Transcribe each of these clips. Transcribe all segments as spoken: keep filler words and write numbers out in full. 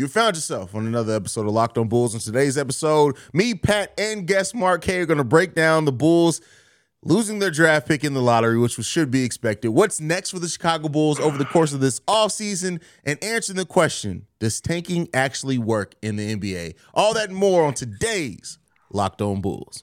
You found yourself on another episode of Locked On Bulls. In today's episode, me, Pat, and guest Mark Kaye are going to break down the Bulls losing their draft pick in the lottery, which should be expected. What's next for the Chicago Bulls over the course of this offseason? And answering the question, does tanking actually work in the N B A? All that and more on today's Locked On Bulls.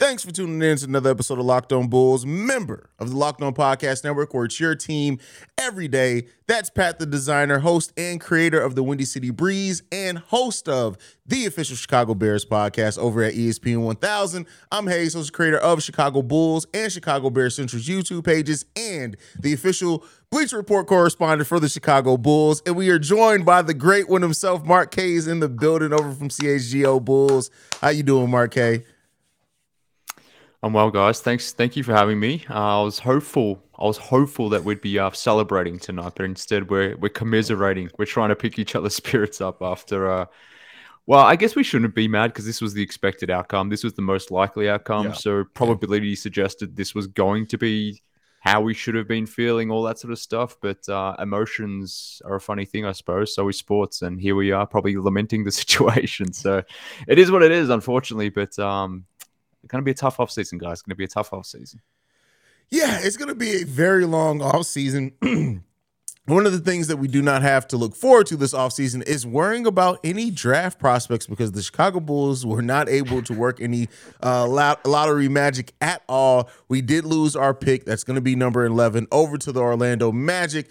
Thanks for tuning in to another episode of Locked On Bulls, member of the Locked On Podcast Network, where it's your team every day. That's Pat the Designer, host and creator of the Windy City Breeze and host of the official Chicago Bears podcast over at E S P N one thousand. I'm Hayes, host and creator of Chicago Bulls and Chicago Bears Central's YouTube pages and the official Bleacher Report correspondent for the Chicago Bulls. And we are joined by the great one himself, Mark Kaye, is in the building over from C H G O Bulls. How you doing, Mark Kaye? I'm well, guys. Thanks. Thank you for having me. Uh, I was hopeful. I was hopeful that we'd be uh, celebrating tonight, but instead we're we're commiserating. We're trying to pick each other's spirits up after. Uh, well, I guess we shouldn't be mad because this was the expected outcome. This was the most likely outcome. Yeah. So probability suggested this was going to be how we should have been feeling, all that sort of stuff. But uh, emotions are a funny thing, I suppose. So is sports, and here we are, probably lamenting the situation. So it is what it is, unfortunately. But um. It's going to be a tough offseason, guys. It's going to be a tough offseason. Yeah, it's going to be a very long offseason. One of the things that we do not have to look forward to this offseason is worrying about any draft prospects because the Chicago Bulls were not able to work any uh, lottery magic at all. We did lose our pick. That's going to be number eleven over to the Orlando Magic.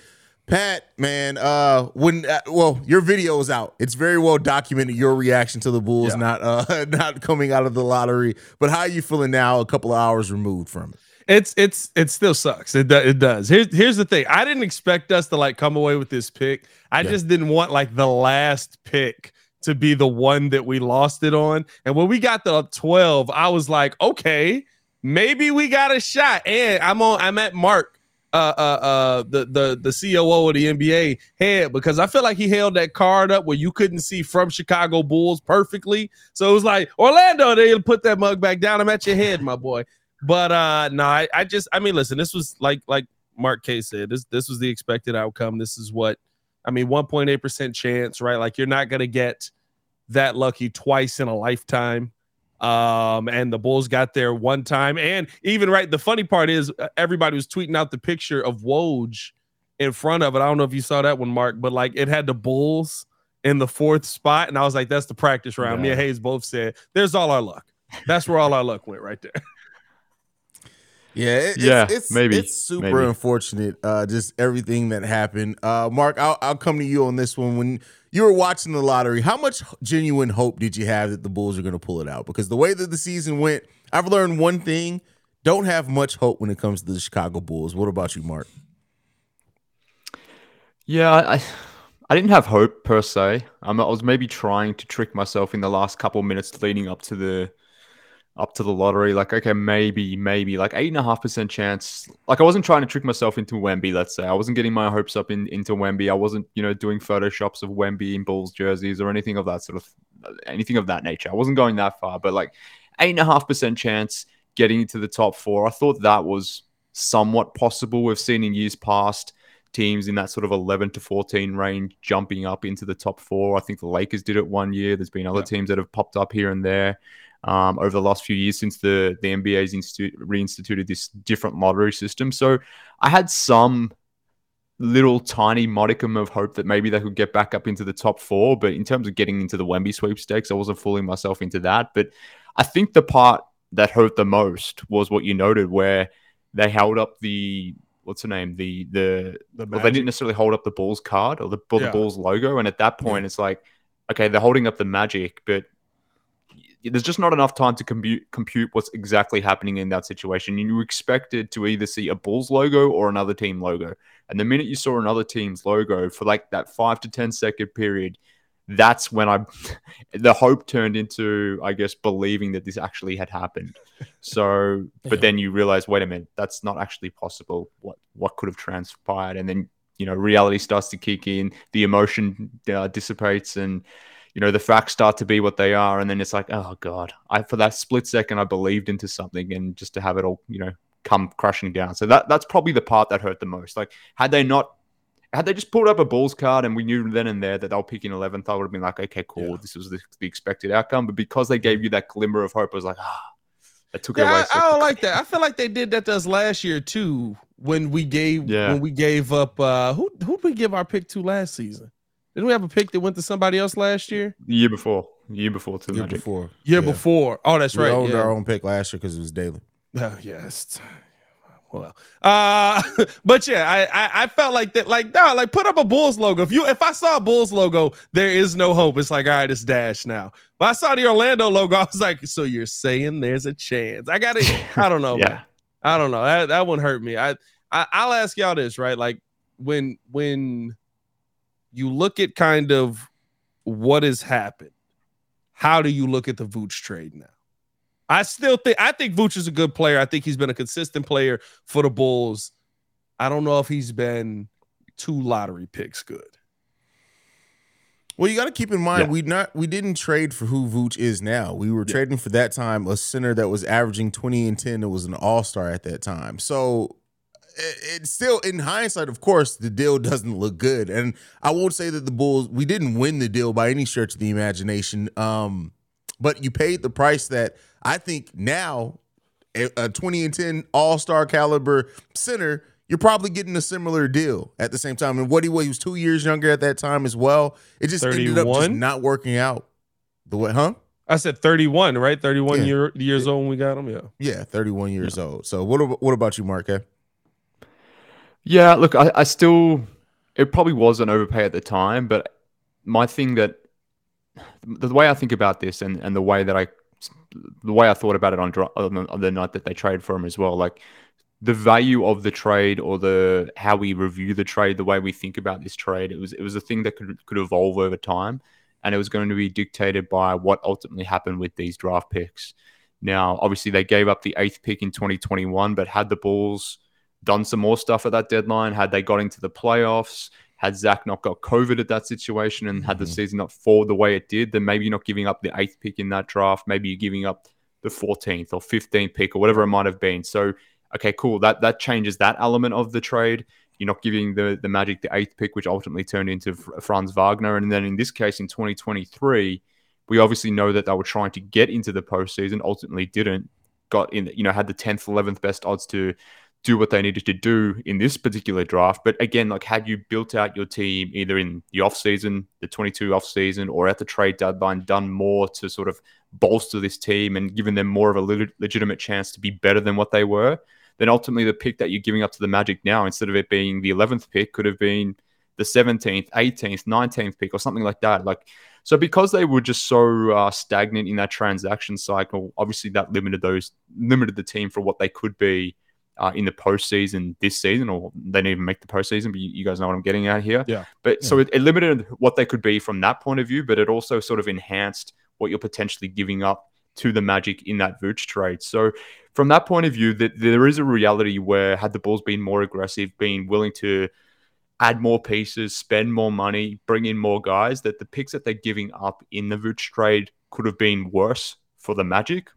Pat, man, uh, when uh, well, your video is out. It's very well documented, your reaction to the Bulls yeah. not uh, not coming out of the lottery. But how are you feeling now, a couple of hours removed from it? It's it's it still sucks. It do, it does. Here's here's the thing. I didn't expect us to like come away with this pick. I yeah. just didn't want like the last pick to be the one that we lost it on. And when we got the twelve, I was like, okay, maybe we got a shot. And I'm on. I'm at Mark. Uh, uh, uh, the the the C O O of the N B A head, because I feel like he held that card up where you couldn't see from Chicago Bulls perfectly. So it was like, Orlando, they put that mug back down. I'm at your head, my boy. But uh, no, nah, I, I just, I mean, listen, this was like like Mark Kaye said, this this was the expected outcome. This is what, I mean, one point eight percent chance, right? Like you're not gonna get that lucky twice in a lifetime. Um, and the Bulls got there one time. And even right, the funny part is uh, everybody was tweeting out the picture of Woj in front of it. I don't know if you saw that one, Mark, but like it had the Bulls in the fourth spot. And I was like, that's the practice round. Yeah. Me and Hayes both said, there's all our luck. That's where all our luck went right there. Yeah, it, yeah, it's, it's, maybe. It's super maybe. unfortunate, uh, just everything that happened. Uh, Mark, I'll, I'll come to you on this one. When you were watching the lottery, how much genuine hope did you have that the Bulls are going to pull it out? Because the way that the season went, I've learned one thing. Don't have much hope when it comes to the Chicago Bulls. What about you, Mark? Yeah, I I didn't have hope per se. Um, I was maybe trying to trick myself in the last couple minutes leading up to the up to the lottery, like, okay, maybe, maybe, like, eight and a half percent chance. Like, I wasn't trying to trick myself into Wemby, let's say. I wasn't getting my hopes up in, into Wemby. I wasn't, you know, doing photoshops of Wemby in Bulls jerseys or anything of that sort of, anything of that nature. I wasn't going that far, but, like, eight and a half percent chance getting into the top four. I thought that was somewhat possible. We've seen in years past teams in that sort of eleven to fourteen range jumping up into the top four. I think the Lakers did it one year. There's been other yeah. teams that have popped up here and there. Um, over the last few years since the, the N B A's institu- reinstituted this different lottery system. So I had some little tiny modicum of hope that maybe they could get back up into the top four. But in terms of getting into the Wemby sweepstakes, I wasn't fooling myself into that. But I think the part that hurt the most was what you noted, where they held up the... What's her name? The... the, the well, they didn't necessarily hold up the Bulls card or the, or the yeah. Bulls logo. And at that point, yeah. it's like, okay, they're holding up the Magic, but... There's just not enough time to compute, compute what's exactly happening in that situation. You expected to either see a Bulls logo or another team logo. And the minute you saw another team's logo for like that five to ten second period, that's when I, the hope turned into, I guess, believing that this actually had happened. So, but yeah. then you realize, wait a minute, that's not actually possible. What, what could have transpired? And then, you know, reality starts to kick in, the emotion uh, dissipates, and, you know, the facts start to be what they are. And then it's like, oh God, I, for that split second, I believed into something, and just to have it all, you know, come crashing down. So that, that's probably the part that hurt the most. Like, had they not, had they just pulled up a Bulls card and we knew then and there that they'll pick in eleventh, I would have been like, okay, cool. Yeah. This was the, the expected outcome. But because they gave you that glimmer of hope, I was like, ah, that took yeah, it away. I, I don't like that. I feel like they did that to us last year too, when we gave yeah. when we gave up. Uh, who who did we give our pick to last season? Didn't we have a pick that went to somebody else last year? The year before, the year before too. Year Magic. before, year yeah. before. Oh, that's we right. We owned yeah. our own pick last year because it was Daly. Oh yes. Well, uh, but yeah, I, I, I felt like that, like, nah, like put up a Bulls logo. If you, if I saw a Bulls logo, there is no hope. It's like, all right, it's Dash now. But I saw the Orlando logo. I was like, so you're saying there's a chance? I got to, I don't know. yeah. man. I don't know. That, that wouldn't hurt me. I, I, I'll ask y'all this, right? Like when, when you look at kind of what has happened, how do you look at the Vooch trade now? I still think I think Vooch is a good player. I think he's been a consistent player for the Bulls. I don't know if he's been two lottery picks good. Well, you got to keep in mind yeah. we not we didn't trade for who Vooch is now. We were yeah. trading for that time a center that was averaging twenty and ten that was an all-star at that time. So it's it still in hindsight, of course, the deal doesn't look good. And I won't say that the Bulls we didn't win the deal by any stretch of the imagination. Um But you paid the price that I think now a twenty and ten all-star caliber center, you're probably getting a similar deal at the same time. And what he was, he was two years younger at that time as well. It just thirty-one ended up just not working out the way, huh? I said thirty-one, right? thirty-one yeah. year, years yeah. old when we got him, yeah. Yeah, thirty-one years yeah. old. So what about, what about you, Mark? Yeah, look, I, I still, it probably was an overpay at the time, but my thing that, the way I think about this and, and the way that I, the way I thought about it on, on the night that they traded for him as well, like the value of the trade or the, how we review the trade, the way we think about this trade, it was, it was a thing that could, could evolve over time. And it was going to be dictated by what ultimately happened with these draft picks. Now, obviously they gave up the eighth pick in twenty twenty-one, but had the Bulls done some more stuff at that deadline, had they got into the playoffs, had Zach not got COVID at that situation and had the mm-hmm. season not fall the way it did, then maybe you're not giving up the eighth pick in that draft. Maybe you're giving up the fourteenth or fifteenth pick or whatever it might have been. So, okay, cool. That that changes that element of the trade. You're not giving the, the Magic the eighth pick, which ultimately turned into Franz Wagner. And then in this case, in twenty twenty-three, we obviously know that they were trying to get into the postseason, ultimately didn't, got in, you know, had the tenth, eleventh best odds to do what they needed to do in this particular draft. But again, like had you built out your team either in the offseason, the twenty-two offseason, or at the trade deadline, done more to sort of bolster this team and given them more of a le- legitimate chance to be better than what they were, then ultimately the pick that you're giving up to the Magic now, instead of it being the eleventh pick, could have been the seventeenth, eighteenth, nineteenth pick or something like that. Like, so because they were just so uh, stagnant in that transaction cycle, obviously that limited those, limited the team for what they could be Uh, in the postseason this season, or they didn't even make the postseason, but you, you guys know what I'm getting at here. Yeah. But yeah. so it, it limited what they could be from that point of view, but it also sort of enhanced what you're potentially giving up to the Magic in that Vooch trade. So from that point of view, that there is a reality where had the Bulls been more aggressive, been willing to add more pieces, spend more money, bring in more guys, that the picks that they're giving up in the Vooch trade could have been worse for the Magic.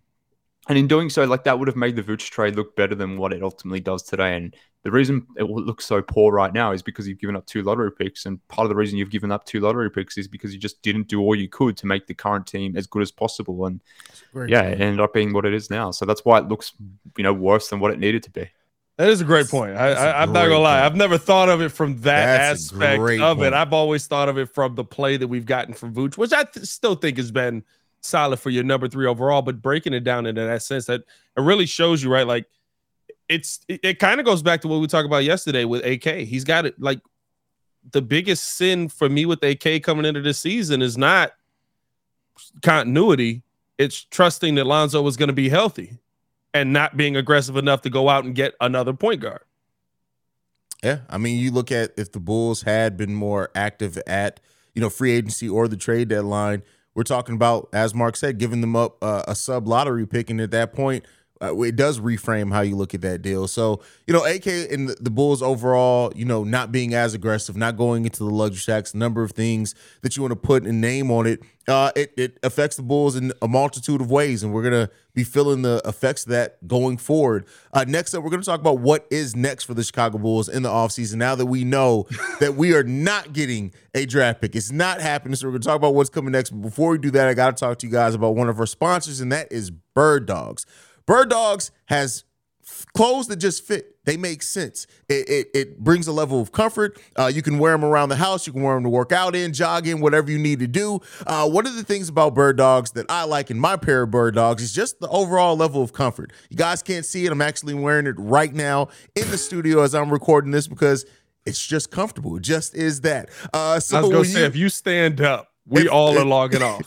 And in doing so, like that would have made the Vooch trade look better than what it ultimately does today. And the reason it looks so poor right now is because you've given up two lottery picks. And part of the reason you've given up two lottery picks is because you just didn't do all you could to make the current team as good as possible. And yeah, point. It ended up being what it is now. So that's why it looks, you know, worse than what it needed to be. That is a great point. I, I, I'm great not going to lie. Point. I've never thought of it from that that's aspect of point. It. I've always thought of it from the play that we've gotten from Vooch, which I th- still think has been solid for your number three overall, but breaking it down into that sense that it really shows you, right? Like it's, it, it kind of goes back to what we talked about yesterday with A K. He's got it. Like the biggest sin for me with A K coming into this season is not continuity. It's trusting that Lonzo was going to be healthy and not being aggressive enough to go out and get another point guard. Yeah. I mean, you look at if the Bulls had been more active at you know, free agency or the trade deadline. We're talking about, as Mark said, giving them up uh, a sub lottery pick. And at that point, uh, it does reframe how you look at that deal. So, you know, A K and the, the Bulls overall, you know, not being as aggressive, not going into the luxury tax, number of things that you want to put a name on it, uh, it, it affects the Bulls in a multitude of ways. And we're going to be feeling the effects of that going forward. Uh, next up, we're going to talk about what is next for the Chicago Bulls in the offseason now that we know that we are not getting a draft pick. It's not happening, so we're going to talk about what's coming next. But before we do that, I got to talk to you guys about one of our sponsors, and that is Bird Dogs. Bird Dogs has f- clothes that just fit. They make sense. It, it, it brings a level of comfort. Uh, you can wear them around the house. You can wear them to work out in, jog in, whatever you need to do. Uh, one of the things about Bird Dogs that I like in my pair of Bird Dogs is just the overall level of comfort. You guys can't see it. I'm actually wearing it right now in the studio as I'm recording this because it's just comfortable. It just is that. Uh, so I was going to say, you, if you stand up, We if, all are logging off.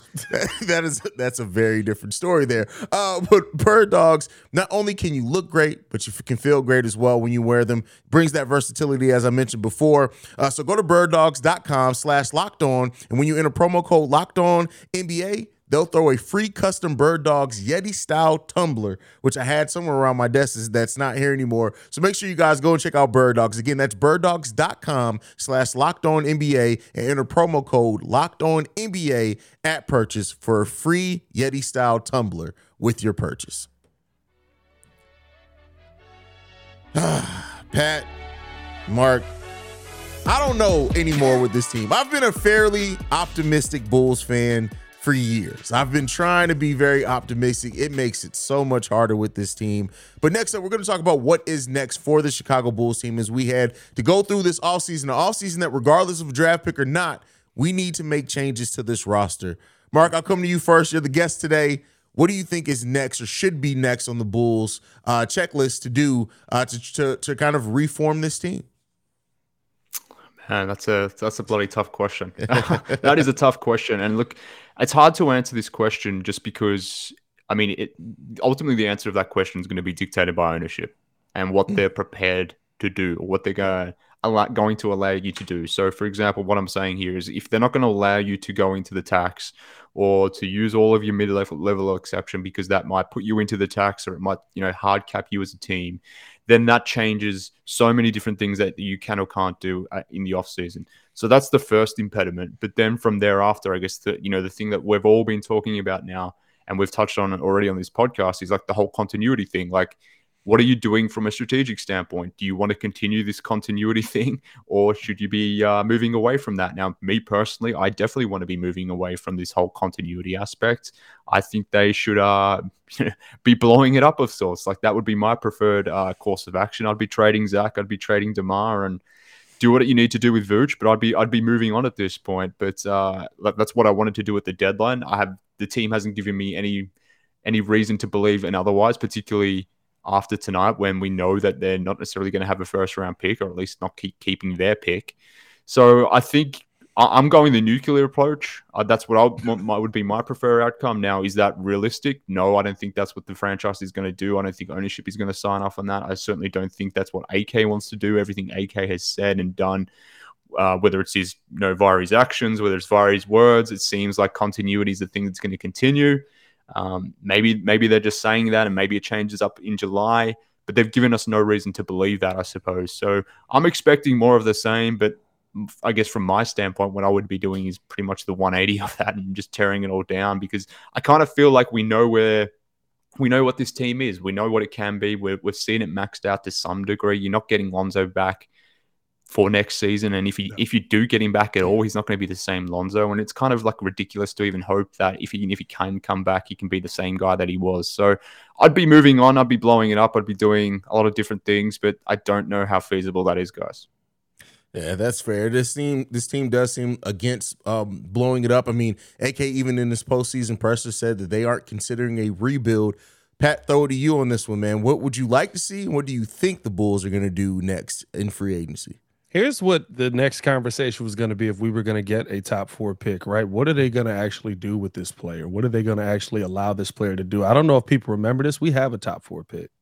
That is, that's a very different story there. Uh, but Bird Dogs, not only can you look great, but you can feel great as well when you wear them. Brings that versatility, as I mentioned before. Uh, so go to birddogs.com slash locked on. And when you enter promo code locked on N B A, they'll throw a free custom Bird Dogs Yeti style tumbler, which I had somewhere around my desk that's not here anymore. So make sure you guys go and check out Bird Dogs. Again, that's birddogs.com slash locked on NBA and enter promo code locked on N B A at purchase for a free Yeti style tumbler with your purchase. Pat, Mark, I don't know anymore with this team. I've been a fairly optimistic Bulls fan for years. I've been trying to be very optimistic. It makes it so much harder with this team. But next up, we're going to talk about what is next for the Chicago Bulls team as we had to go through this offseason, an offseason that regardless of draft pick or not, we need to make changes to this roster. Mark, I'll come to you first. You're the guest today. What do you think is next or should be next on the Bulls uh, checklist to do uh, to, to, to kind of reform this team? Man, that's a that's a bloody tough question. That is a tough question. And look, it's hard to answer this question just because, I mean, it, ultimately the answer of that question is going to be dictated by ownership and what mm-hmm. they're prepared to do or what they're going, going to allow you to do. So, for example, what I'm saying here is if they're not going to allow you to go into the tax or to use all of your mid-level exception because that might put you into the tax or it might, you know, hard cap you as a team, then that changes so many different things that you can or can't do in the offseason. So that's the first impediment. But then from thereafter, I guess, the, you know, the thing that we've all been talking about now and we've touched on already on this podcast is like the whole continuity thing. Like, what are you doing from a strategic standpoint? Do you want to continue this continuity thing or should you be uh, moving away from that? Now, me personally, I definitely want to be moving away from this whole continuity aspect. I think they should uh, be blowing it up of sorts. Like that would be my preferred uh, course of action. I'd be trading Zach. I'd be trading DeMar and do what you need to do with Vooch, but I'd be I'd be moving on at this point. But uh, that's what I wanted to do at the deadline. I have the team hasn't given me any any reason to believe in otherwise, particularly after tonight when we know that they're not necessarily going to have a first round pick or at least not keep keeping their pick. So I think I'm going the nuclear approach. Uh, that's what I my, would be my preferred outcome. Now, is that realistic? No, I don't think that's what the franchise is going to do. I don't think ownership is going to sign off on that. I certainly don't think that's what A K wants to do. Everything A K has said and done, uh, whether it's his, you know, via his actions, whether it's via his words, it seems like continuity is the thing that's going to continue. Um, maybe maybe they're just saying that and maybe it changes up in July, but they've given us no reason to believe that, I suppose. So I'm expecting more of the same, but I guess from my standpoint, what I would be doing is pretty much the one eighty of that and just tearing it all down because I kind of feel like we know where we know what this team is. We know what it can be. We're, we've seen it maxed out to some degree. You're not getting Lonzo back for next season. And if you, if you do get him back at all, he's not going to be the same Lonzo. And it's kind of like ridiculous to even hope that if he, if he can come back, he can be the same guy that he was. So I'd be moving on. I'd be blowing it up. I'd be doing a lot of different things, but I don't know how feasible that is, guys. Yeah, that's fair. This team, this team does seem against um, blowing it up. I mean, A K even in this postseason presser said that they aren't considering a rebuild. Pat, throw to you on this one, man. What would you like to see? What do you think the Bulls are going to do next in free agency? Here's what the next conversation was going to be if we were going to get a top four pick, right? What are they going to actually do with this player? What are they going to actually allow this player to do? I don't know if people remember this. We have a top four pick.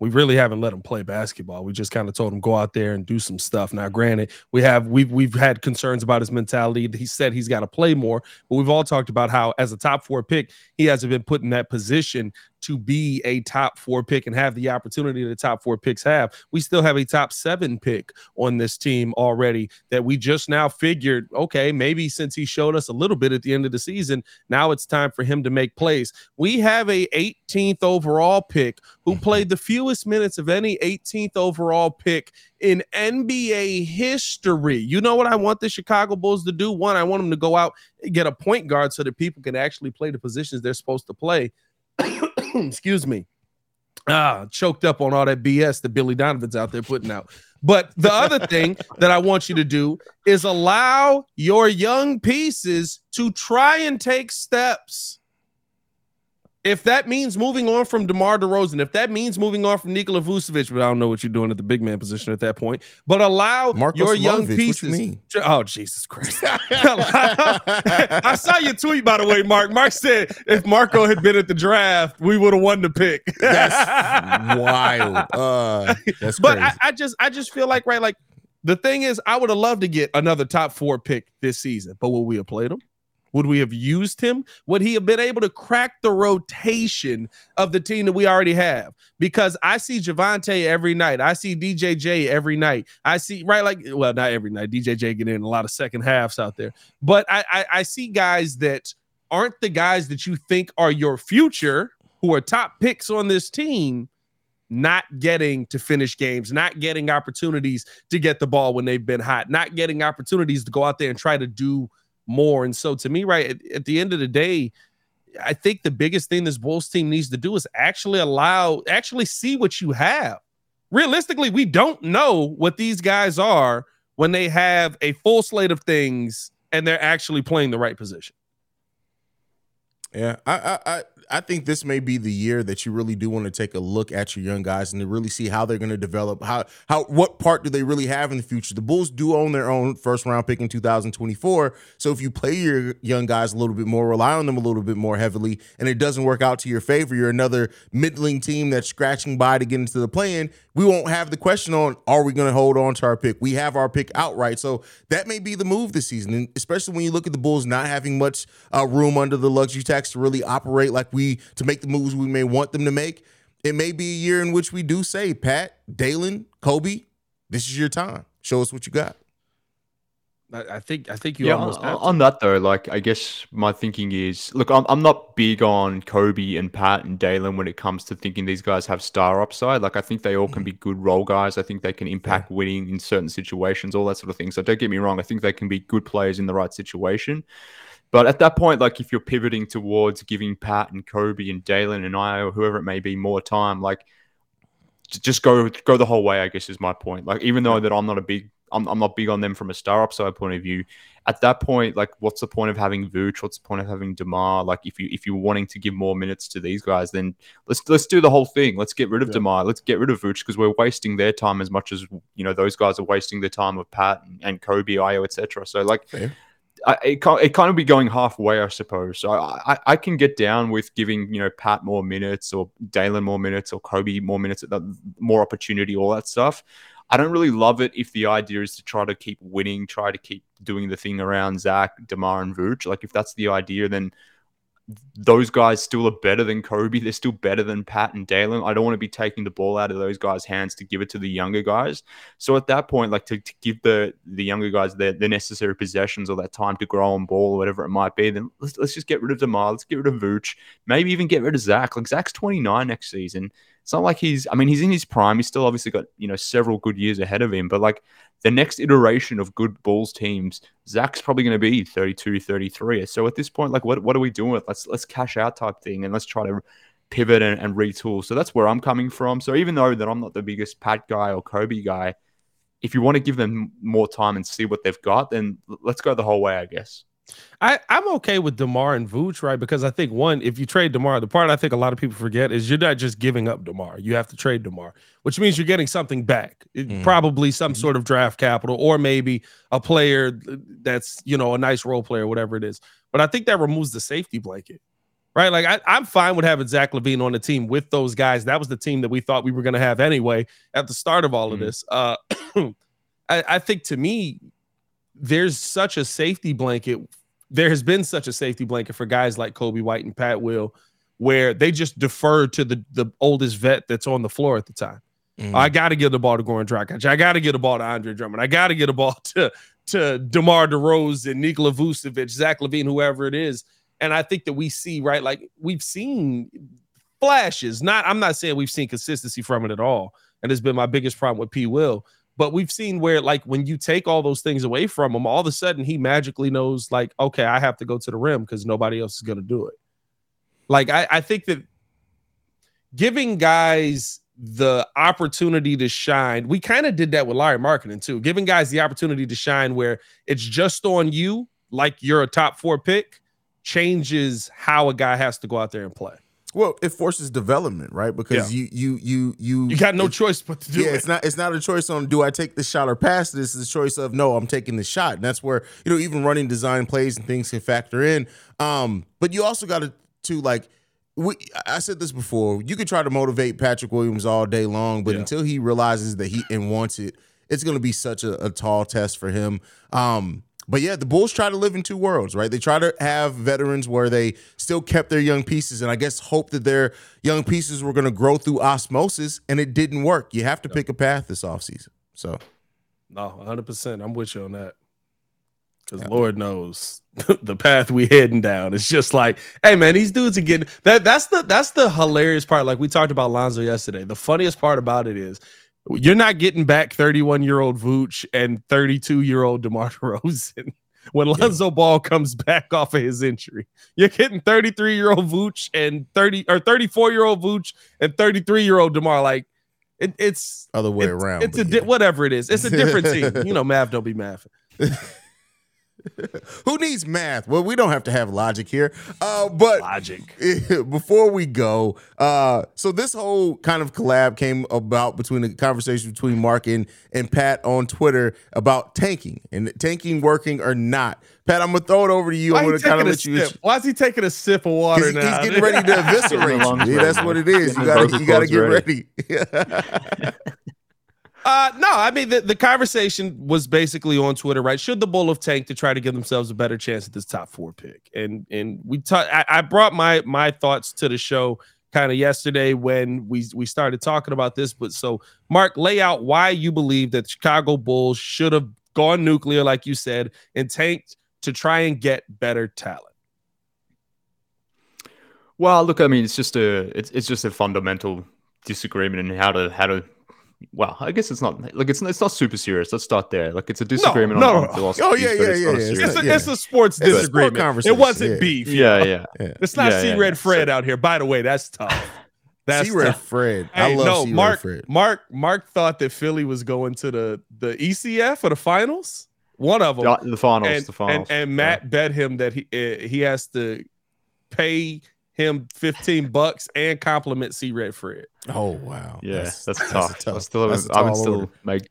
we really haven't let them play basketball. We just kind of told him go out there and do some stuff. Now, granted, we have we've we've had concerns about his mentality. He said he's got to play more, but we've all talked about how as a top four pick, he hasn't been put in that position to be a top four pick and have the opportunity the top four picks have. We still have a top seven pick on this team already that we just now figured, okay, maybe since he showed us a little bit at the end of the season, now it's time for him to make plays. We have a eighteenth overall pick who played the fewest minutes of any eighteenth overall pick in N B A history. You know what I want the Chicago Bulls to do? One, I want them to go out and get a point guard so that people can actually play the positions they're supposed to play. Excuse me. Ah, choked up on all that B S that Billy Donovan's out there putting out. But the other thing that I want you to do is allow your young pieces to try and take steps. If that means moving on from DeMar DeRozan, if that means moving on from Nikola Vucevic, but I don't know what you're doing at the big man position at that point, but allow Marcus your young Lovitz, pieces. You oh, Jesus Christ. I saw your tweet, by the way, Mark. Mark said if Marco had been at the draft, we would have won the pick. That's wild. Uh, that's but crazy. I, I just, I just feel like, right, like the thing is, I would have loved to get another top four pick this season, but would we have played him? Would we have used him? Would he have been able to crack the rotation of the team that we already have? Because I see Javante every night. I see D J J every night. I see, right, like, well, not every night. D J J getting in a lot of second halves out there. But I, I, I see guys that aren't the guys that you think are your future, who are top picks on this team, not getting to finish games, not getting opportunities to get the ball when they've been hot, not getting opportunities to go out there and try to do more. And so to me, right, at, at the end of the day, I think the biggest thing this Bulls team needs to do is actually allow, actually see what you have. Realistically, we don't know what these guys are when they have a full slate of things and they're actually playing the right position. Yeah, I I I think this may be the year that you really do want to take a look at your young guys and to really see how they're going to develop, how how what part do they really have in the future. The Bulls do own their own first round pick in two thousand twenty-four, so if you play your young guys a little bit more, rely on them a little bit more heavily, and it doesn't work out to your favor, you're another middling team that's scratching by to get into the play-in, we won't have the question on, are we going to hold on to our pick? We have our pick outright, so that may be the move this season, and especially when you look at the Bulls not having much uh, room under the luxury tax to really operate like we to make the moves we may want them to make. It may be a year in which we do say, Pat, Dalen, Kobe, this is your time. Show us what you got. I, I think I think you yeah, almost on, on that though. Like, I guess my thinking is, look, I'm I'm not big on Kobe and Pat and Dalen when it comes to thinking these guys have star upside. Like, I think they all can be good role guys. I think they can impact winning in certain situations, all that sort of thing. So don't get me wrong. I think they can be good players in the right situation. But at that point, like, if you're pivoting towards giving Pat and Kobe and Dalen and I or whoever it may be more time, like, just go go the whole way, I guess, is my point. Like, even though that I'm not a big, I'm, I'm not big on them from a star upside point of view, at that point, like, what's the point of having Vooch? What's the point of having DeMar? Like, if you if you're wanting to give more minutes to these guys, then let's let's do the whole thing. Let's get rid of yeah. DeMar. Let's get rid of Vooch, because we're wasting their time as much as, you know, those guys are wasting the time of Pat and, and Kobe, Ayo, et cetera. So, like. Yeah. I, it, can't, it can't be going halfway, I suppose. So I, I, I can get down with giving, you know, Pat more minutes or Dalen more minutes or Kobe more minutes, more opportunity, all that stuff. I don't really love it if the idea is to try to keep winning, try to keep doing the thing around Zach, DeMar, and Vooch. Like, if that's the idea, then those guys still are better than Kobe. They're still better than Pat and Dalen. I don't want to be taking the ball out of those guys' hands to give it to the younger guys. So at that point, like, to, to give the the younger guys the, the necessary possessions or that time to grow on ball or whatever it might be, then let's, let's just get rid of DeMar. Let's get rid of Vooch. Maybe even get rid of Zach. Like, Zach's twenty-nine next season. It's not like he's, I mean, he's in his prime. He's still obviously got, you know, several good years ahead of him. But, like, the next iteration of good Bulls teams, Zach's probably going to be thirty-two, thirty-three. So at this point, like, what what are we doing with? Let's let's cash out type thing and let's try to pivot and, and retool. So that's where I'm coming from. So even though that I'm not the biggest Pat guy or Kobe guy, if you want to give them more time and see what they've got, then let's go the whole way, I guess. I, I'm okay with DeMar and Vooch, right? Because I think, one, if you trade DeMar, the part I think a lot of people forget is you're not just giving up DeMar. You have to trade DeMar, which means you're getting something back, mm. probably some sort of draft capital or maybe a player that's, you know, a nice role player, whatever it is. But I think that removes the safety blanket. right? Like, I, I'm fine with having Zach LaVine on the team with those guys. That was the team that we thought we were going to have anyway at the start of all mm-hmm. of this. Uh, I, I think, to me, there's such a safety blanket. There has been such a safety blanket for guys like Kobe White and Pat Will, where they just defer to the, the oldest vet that's on the floor at the time. Mm. I got to give the ball to Goran Dragic. I got to get a ball to Andre Drummond. I got to get a ball to, to DeMar DeRozan, Nikola Vucevic, Zach LaVine, whoever it is. And I think that we see, right, like we've seen flashes. Not, I'm not saying we've seen consistency from it at all. And it's been my biggest problem with P. Will. But we've seen where, like, when you take all those things away from him, all of a sudden he magically knows, like, okay, I have to go to the rim because nobody else is going to do it. Like, I, I think that giving guys the opportunity to shine, we kind of did that with Larry Marketing too, giving guys the opportunity to shine where it's just on you, like you're a top four pick, changes how a guy has to go out there and play. Well, it forces development, right? Because yeah. you you you you you got no choice but to do yeah, it. Yeah, it's not it's not a choice on do I take this shot or pass this. It's a choice of no, I'm taking the shot. And that's where, you know, even running design plays and things can factor in. Um, but you also got to to like we I said this before. You could try to motivate Patrick Williams all day long, but yeah. until he realizes that he and wants it, it's going to be such a, a tall test for him. Um But yeah, the Bulls try to live in two worlds, right? They try to have veterans where they still kept their young pieces and I guess hope that their young pieces were going to grow through osmosis, and it didn't work. You have to pick a path this offseason. So, no, one hundred percent. I'm with you on that. Because yeah. Lord knows the path we heading down. It's just like, hey, man, these dudes are getting that. That's the that's the hilarious part. Like we talked about Lonzo yesterday. The funniest part about it is, you're not getting back thirty-one-year-old Vooch and thirty-two-year-old DeMar DeRozan when Lonzo yeah. Ball comes back off of his injury. You're getting thirty-three-year-old Vooch and thirty or thirty-four-year-old Vooch and thirty-three-year-old DeMar. Like it, it's other way it, around. It's a yeah. di- whatever it is. It's a different team. You know, Mav don't be math. Who needs math? Well, we don't have to have logic here. Uh, but logic. Before we go, uh, so this whole kind of collab came about between the conversation between Mark and, and Pat on Twitter about tanking and tanking working or not. Pat, I'm gonna throw it over to you. Why, I want to kind of let you. Why is he taking a sip of water now? He's getting ready to eviscerate. Yeah, that's what it is. You gotta, you gotta get ready. Uh, no, I mean, the, the conversation was basically on Twitter, right? Should the Bull have tanked to try to give themselves a better chance at this top four pick? And and we ta- I, I brought my my thoughts to the show kind of yesterday when we, we started talking about this. But so, Mark, lay out why you believe that the Chicago Bulls should have gone nuclear, like you said, and tanked to try and get better talent. Well, look, I mean, it's just a it's it's just a fundamental disagreement in how to how to. Well, I guess it's not like it's it's not super serious. Let's start there. Like it's a disagreement no, on no. philosophy. Oh yeah, yeah, it's yeah, yeah. It's, a, yeah. it's a sports it's disagreement. A sport it wasn't yeah. beef. Yeah, yeah, yeah. yeah. It's not yeah, C. Yeah, Red yeah. Fred so, out here. By the way, that's tough. That's C. Red Fred. I hey, love no, C. Mark, Red Fred. Mark Mark thought that Philly was going to the the E C F or the finals. One of them. The, the finals. And, the finals. And, and Matt yeah. bet him that he uh, he has to pay him fifteen bucks and compliment C. Red Fred. Oh wow. Yeah, that's, that's tough. That's tough. I still haven't, I haven't still made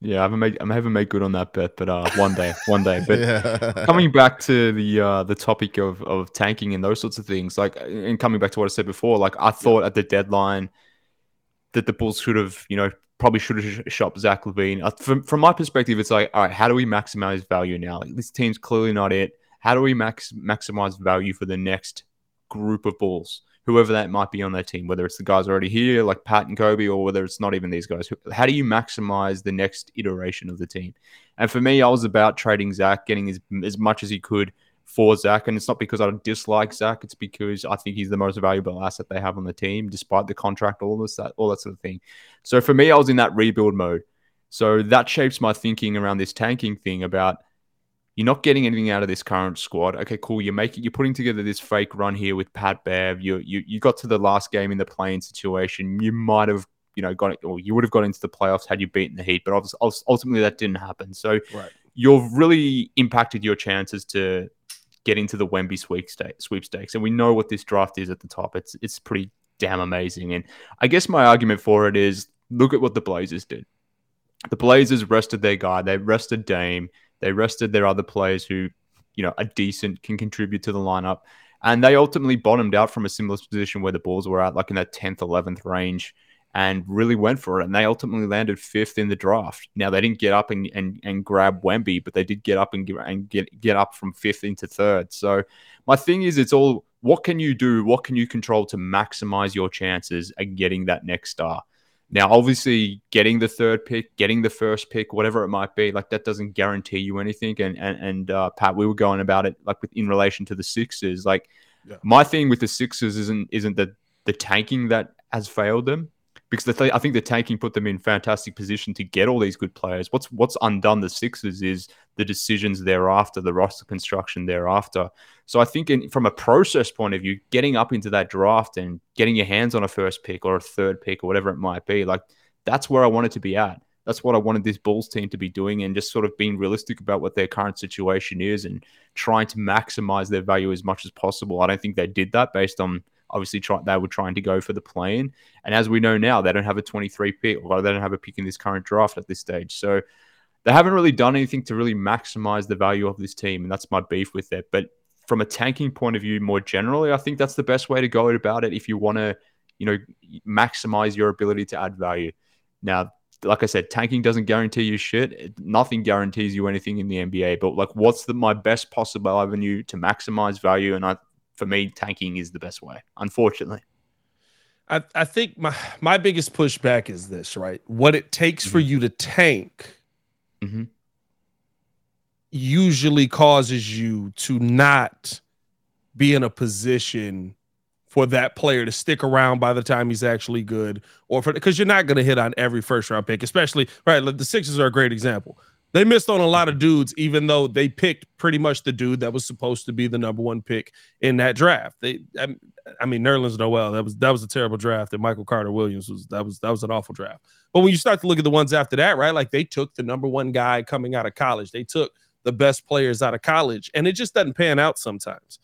yeah, I haven't made I haven't made good on that bet, but uh one day, one day. But yeah. coming back to the uh the topic of of tanking and those sorts of things, like and coming back to what I said before, like I thought yeah. at the deadline that the Bulls should have, you know, probably should have shopped Zach LaVine. Uh, from from my perspective, it's like, all right, how do we maximize value now? Like this team's clearly not it. How do we max maximize value for the next group of Bulls, whoever that might be on their team, whether it's the guys already here like Pat and Kobe, or whether it's not even these guys? How do you maximize the next iteration of the team? And for me, I was about trading Zach, getting as, as much as he could for Zach. And it's not because I dislike Zach. It's because I think he's the most valuable asset they have on the team, despite the contract, all this, that, all that sort of thing. So for me, I was in that rebuild mode. So that shapes my thinking around this tanking thing about, you're not getting anything out of this current squad. Okay, cool. You're making, you're putting together this fake run here with Pat Bev. You you you got to the last game in the play-in situation. You might have, you know, got it, or you would have got into the playoffs had you beaten the Heat. But obviously, ultimately, that didn't happen. So right. you've really impacted your chances to get into the Wemby sweepstakes. And we know what this draft is at the top. It's it's pretty damn amazing. And I guess my argument for it is, look at what the Blazers did. The Blazers rested their guy. They rested Dame. They rested their other players who, you know, are decent, can contribute to the lineup. And they ultimately bottomed out from a similar position where the Bulls were at, like in that tenth, eleventh range, and really went for it. And they ultimately landed fifth in the draft. Now, they didn't get up and and, and grab Wemby, but they did get up and, and get, get up from fifth into third. So my thing is, it's all, what can you do? What can you control to maximize your chances at getting that next star? Now, obviously, getting the third pick, getting the first pick, whatever it might be, like, that doesn't guarantee you anything. And and, and uh, Pat, we were going about it, like, with, in relation to the Sixers. Like, yeah. my thing with the Sixers isn't isn't the the tanking that has failed them, because the th- I think the tanking put them in fantastic position to get all these good players. What's what's undone the Sixers is the decisions thereafter, the roster construction thereafter. So I think in, from a process point of view, getting up into that draft and getting your hands on a first pick or a third pick or whatever it might be, like, that's where I wanted to be at. That's what I wanted this Bulls team to be doing, and just sort of being realistic about what their current situation is and trying to maximize their value as much as possible. I don't think they did that based on... Obviously, try, they were trying to go for the play-in. And as we know now, they don't have a twenty-three pick, or they don't have a pick in this current draft at this stage. So they haven't really done anything to really maximize the value of this team, and that's my beef with it. But from a tanking point of view, more generally, I think that's the best way to go about it if you want to, you know, maximize your ability to add value. Now, like I said, tanking doesn't guarantee you shit. Nothing guarantees you anything in the N B A. But, like, what's the, my best possible avenue to maximize value? And I... For me, tanking is the best way, unfortunately. I, I think my, my biggest pushback is this, right? What it takes mm-hmm. for you to tank mm-hmm. usually causes you to not be in a position for that player to stick around by the time he's actually good, or for, because you're not going to hit on every first round pick, especially, right? The Sixers are a great example. They missed on a lot of dudes, even though they picked pretty much the dude that was supposed to be the number one pick in that draft. They, I, I mean, Nerlens Noel, that was that was a terrible draft. And Michael Carter Williams was that was that was an awful draft. But when you start to look at the ones after that, right? Like, they took the number one guy coming out of college. They took the best players out of college, and it just doesn't pan out sometimes.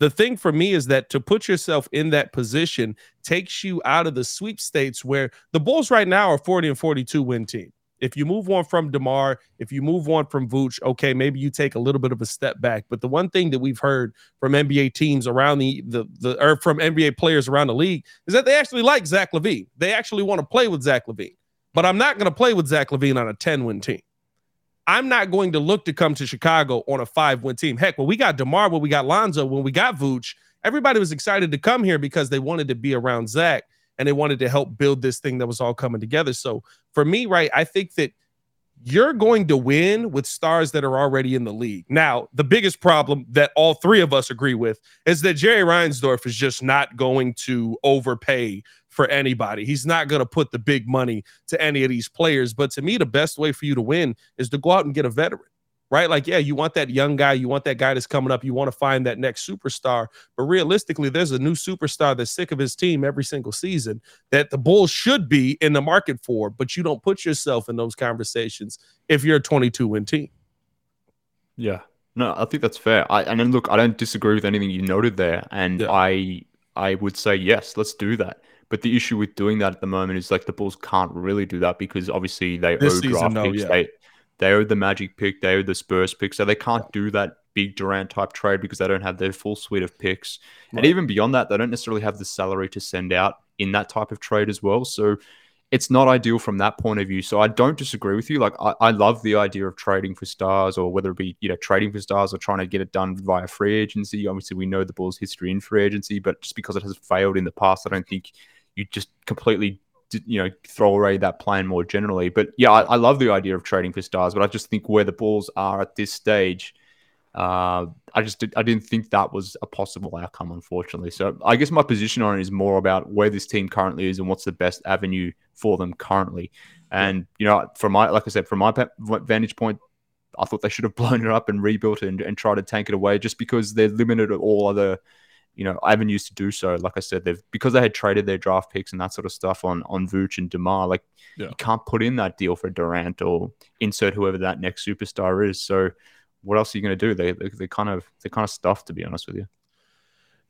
The thing for me is that to put yourself in that position takes you out of the sweepstakes, where the Bulls right now are forty and forty-two win team. If you move on from DeMar, if you move on from Vooch, okay, maybe you take a little bit of a step back. But the one thing that we've heard from N B A teams around the the the or from N B A players around the league is that they actually like Zach LaVine. They actually want to play with Zach LaVine. But I'm not going to play with Zach LaVine on a ten-win team. I'm not going to look to come to Chicago on a five-win team. Heck, when we got DeMar, when we got Lonzo, when we got Vooch, everybody was excited to come here because they wanted to be around Zach. And they wanted to help build this thing that was all coming together. So for me, right, I think that you're going to win with stars that are already in the league. Now, the biggest problem that all three of us agree with is that Jerry Reinsdorf is just not going to overpay for anybody. He's not going to put the big money to any of these players. But to me, the best way for you to win is to go out and get a veteran. Right? Like, yeah, you want that young guy. You want that guy that's coming up. You want to find that next superstar. But realistically, there's a new superstar that's sick of his team every single season that the Bulls should be in the market for, but you don't put yourself in those conversations if you're a twenty-two win team. Yeah. No, I think that's fair. I, and then, look, I don't disagree with anything you noted there. And yeah. I I would say, yes, let's do that. But the issue with doing that at the moment is, like, the Bulls can't really do that because, obviously, they this owe season, draft no, picks. Yeah. They, They owe the Magic pick. They owe the Spurs pick. So they can't do that big Durant-type trade because they don't have their full suite of picks. Right. And even beyond that, they don't necessarily have the salary to send out in that type of trade as well. So it's not ideal from that point of view. So I don't disagree with you. Like, I, I love the idea of trading for stars, or whether it be, you know, trading for stars or trying to get it done via free agency. Obviously, we know the Bulls' history in free agency, but just because it has failed in the past, I don't think you just completely... you know, throw away that plan more generally. But yeah, I, I love the idea of trading for stars, but I just think where the Bulls are at this stage, uh, I just did, I didn't think that was a possible outcome, unfortunately. So I guess my position on it is more about where this team currently is and what's the best avenue for them currently. And, you know, from my, like I said, from my vantage point, I thought they should have blown it up and rebuilt it and, and tried to tank it away just because they're limited at all other, you know, avenues to do so. Like I said, they've because they had traded their draft picks and that sort of stuff on on Vooch and DeMar. Like, yeah. you can't put in that deal for Durant or insert whoever that next superstar is. So, what else are you going to do? They, they they kind of they kind of stuffed, to be honest with you.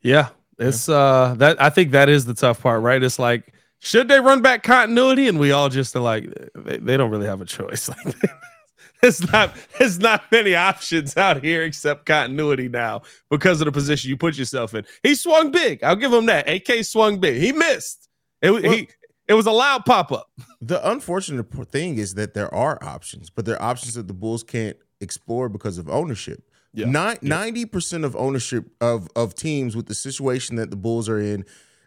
Yeah, it's yeah. uh that I think that is the tough part, right? It's like, should they run back continuity? And we all just are like, they, they don't really have a choice. Like, There's not there's not many options out here except continuity now because of the position you put yourself in. He swung big. I'll give him that. A K swung big. He missed. It, well, he, it was a loud pop-up. The unfortunate thing is that there are options, but there are options that the Bulls can't explore because of ownership. Yeah. Nine, yeah. ninety percent of ownership of, of teams with the situation that the Bulls are in.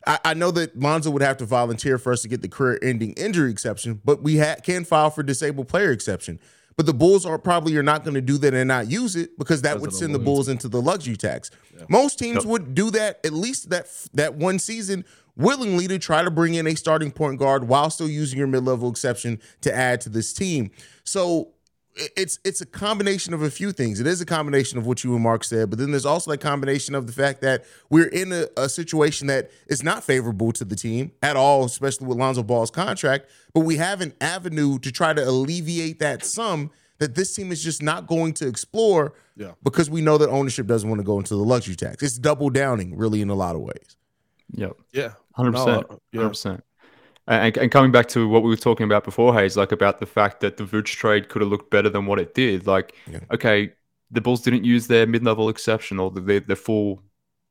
I, I know that Lonzo would have to volunteer for us to get the career-ending injury exception, but we ha- can file for disabled player exception. But the Bulls are probably are not going to do that and not use it because that would send the Bulls into the luxury tax. Yeah. Most teams yep. would do that at least that that one season willingly to try to bring in a starting point guard while still using your mid-level exception to add to this team. So it's it's a combination of a few things. It is a combination of what you and Mark said, but then there's also a combination of the fact that we're in a, a situation that is not favorable to the team at all, especially with Lonzo Ball's contract, but we have an avenue to try to alleviate that sum that this team is just not going to explore yeah. because we know that ownership doesn't want to go into the luxury tax. It's double downing really in a lot of ways. Yep. Yeah. one hundred percent. No, yeah. one hundred percent. And, and coming back to what we were talking about before, Hayes, like about the fact that the Vooch trade could have looked better than what it did. Like, yeah. okay, the Bulls didn't use their mid-level exception or the, the, the full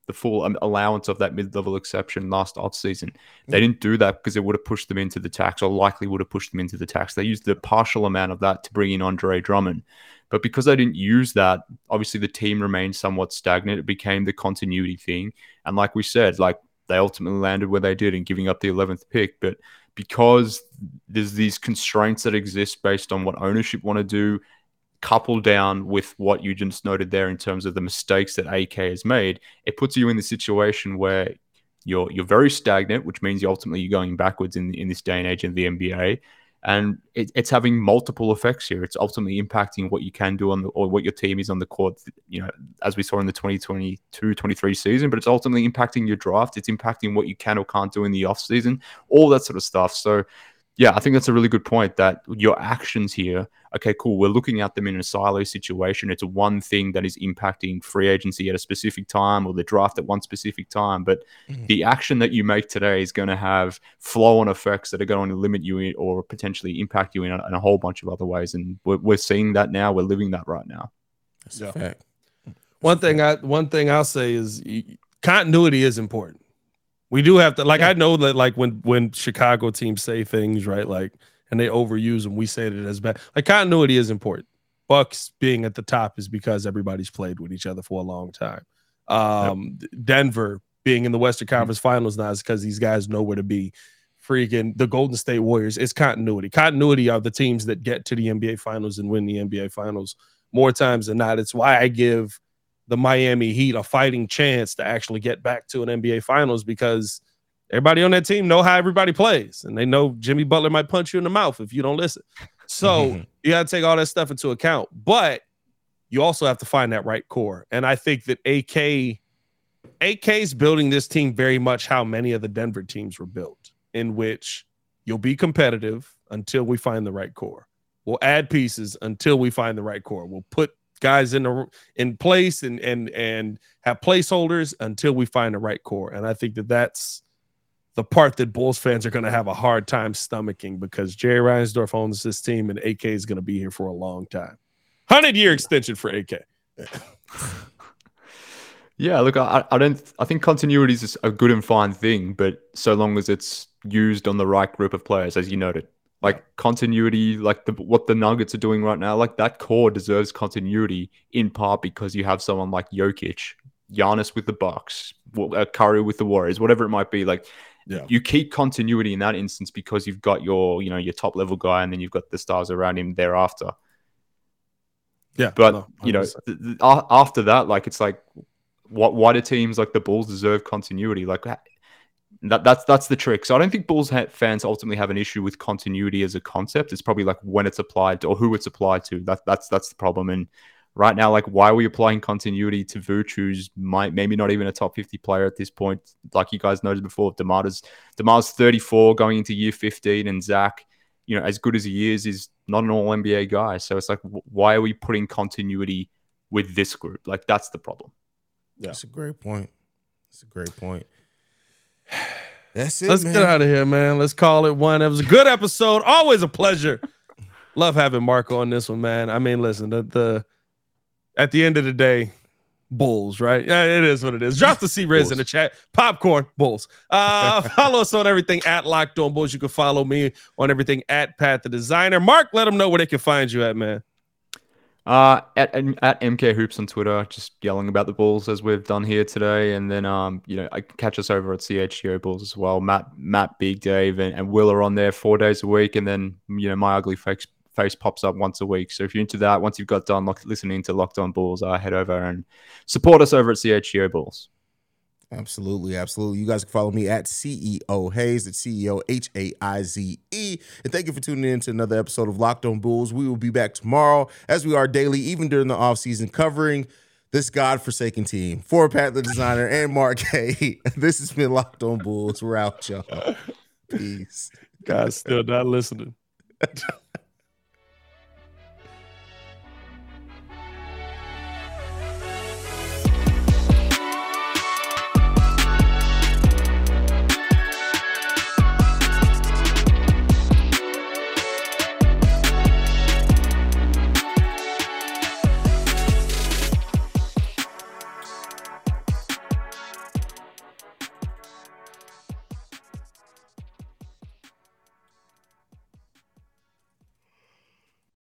the full allowance of that mid-level exception last offseason. Yeah. They didn't do that because it would have pushed them into the tax or likely would have pushed them into the tax. They used the partial amount of that to bring in Andre Drummond. But because they didn't use that, obviously the team remained somewhat stagnant. It became the continuity thing. And like we said, like, they ultimately landed where they did in giving up the eleventh pick. But because there's these constraints that exist based on what ownership want to do, coupled down with what you just noted there in terms of the mistakes that A K has made, it puts you in the situation where you're you're very stagnant, which means you're ultimately you're going backwards in, in this day and age of the N B A. And it, it's having multiple effects here. It's ultimately impacting what you can do on the or what your team is on the court, you know, as we saw in the twenty twenty-two twenty-three season, but it's ultimately impacting your draft. It's impacting what you can or can't do in the offseason, all that sort of stuff. So, yeah, I think that's a really good point that your actions here, okay, cool, we're looking at them in a silo situation. It's one thing that is impacting free agency at a specific time or the draft at one specific time, but mm-hmm. the action that you make today is going to have flow-on effects that are going to limit you or potentially impact you in a, in a whole bunch of other ways, and we're, we're seeing that now. We're living that right now. That's yeah. a fact. One thing, I, one thing I'll say is continuity is important. We do have to, like, yeah. I know that, like, when when Chicago teams say things, right, like, and they overuse them, we say it as bad. Like, continuity is important. Bucks being at the top is because everybody's played with each other for a long time. Um, yep. Denver being in the Western Conference mm-hmm. Finals now is because these guys know where to be. Freaking the Golden State Warriors, it's continuity. Continuity are the teams that get to the N B A Finals and win the N B A Finals more times than not. It's why I give the Miami Heat a fighting chance to actually get back to an N B A Finals because everybody on that team know how everybody plays and they know Jimmy Butler might punch you in the mouth if you don't listen. So mm-hmm. you got to take all that stuff into account, but you also have to find that right core. And I think that A K, A K's building this team very much how many of the Denver teams were built, in which you'll be competitive until we find the right core. We'll add pieces until we find the right core. We'll put guys in the in place and and and have placeholders until we find the right core. And I think that that's the part that Bulls fans are going to have a hard time stomaching because Jerry Reinsdorf owns this team and A K is going to be here for a long time. Hundred-year extension for A K. Yeah, look, I I don't I think continuity is a good and fine thing, but so long as it's used on the right group of players, as you noted. Like continuity, like the, what the Nuggets are doing right now, like that core deserves continuity in part because you have someone like Jokic, Giannis with the Bucks, Curry with the Warriors, whatever it might be. Like yeah. you keep continuity in that instance because you've got your, you know, your top level guy, and then you've got the stars around him thereafter. Yeah, but no, you know, th- th- after that, like it's like, what? Why do teams like the Bulls deserve continuity? Like. That, that's that's the trick. So I don't think Bulls ha- fans ultimately have an issue with continuity as a concept. It's probably like when it's applied to, or who it's applied to. That that's that's the problem. And right now, like, why are we applying continuity to Vooch, who's might maybe not even a top fifty player at this point? Like you guys noted before, DeMar's DeMar's thirty-four going into year fifteen, and Zach, you know, as good as he is, is not an All N B A guy. So it's like, why are we putting continuity with this group? Like that's the problem. Yeah, that's a great point. That's a great point. That's it. Let's man. get out of here, man. Let's call it one. It was a good episode. Always a pleasure love having Mark on this one, man. I mean, listen, the, the at the end of the day, Bulls, right? Yeah, it is what it is. Drop the C-Riz in the chat. Popcorn, Bulls. Uh, follow us on everything at Locked On Bulls. You can follow me on everything at Pat the Designer. Mark, let them know where they can find you at, man. Uh, at at M K Hoops on Twitter, just yelling about the Bulls as we've done here today, and then um, you know, I catch us over at C H G O Bulls as well. Matt, Matt, Big Dave, and, and Will are on there four days a week, and then you know my ugly face face pops up once a week. So if you're into that, once you've got done lock, listening to Locked On Bulls, uh, head over and support us over at C H G O Bulls. Absolutely, absolutely. You guys can follow me at C E O Hayes, at C E O H A I Z E. And thank you for tuning in to another episode of Locked On Bulls. We will be back tomorrow, as we are daily, even during the offseason, covering this godforsaken team. For Pat the Designer and Mark Kaye, this has been Locked On Bulls. We're out, y'all. Peace. Guys, still not listening.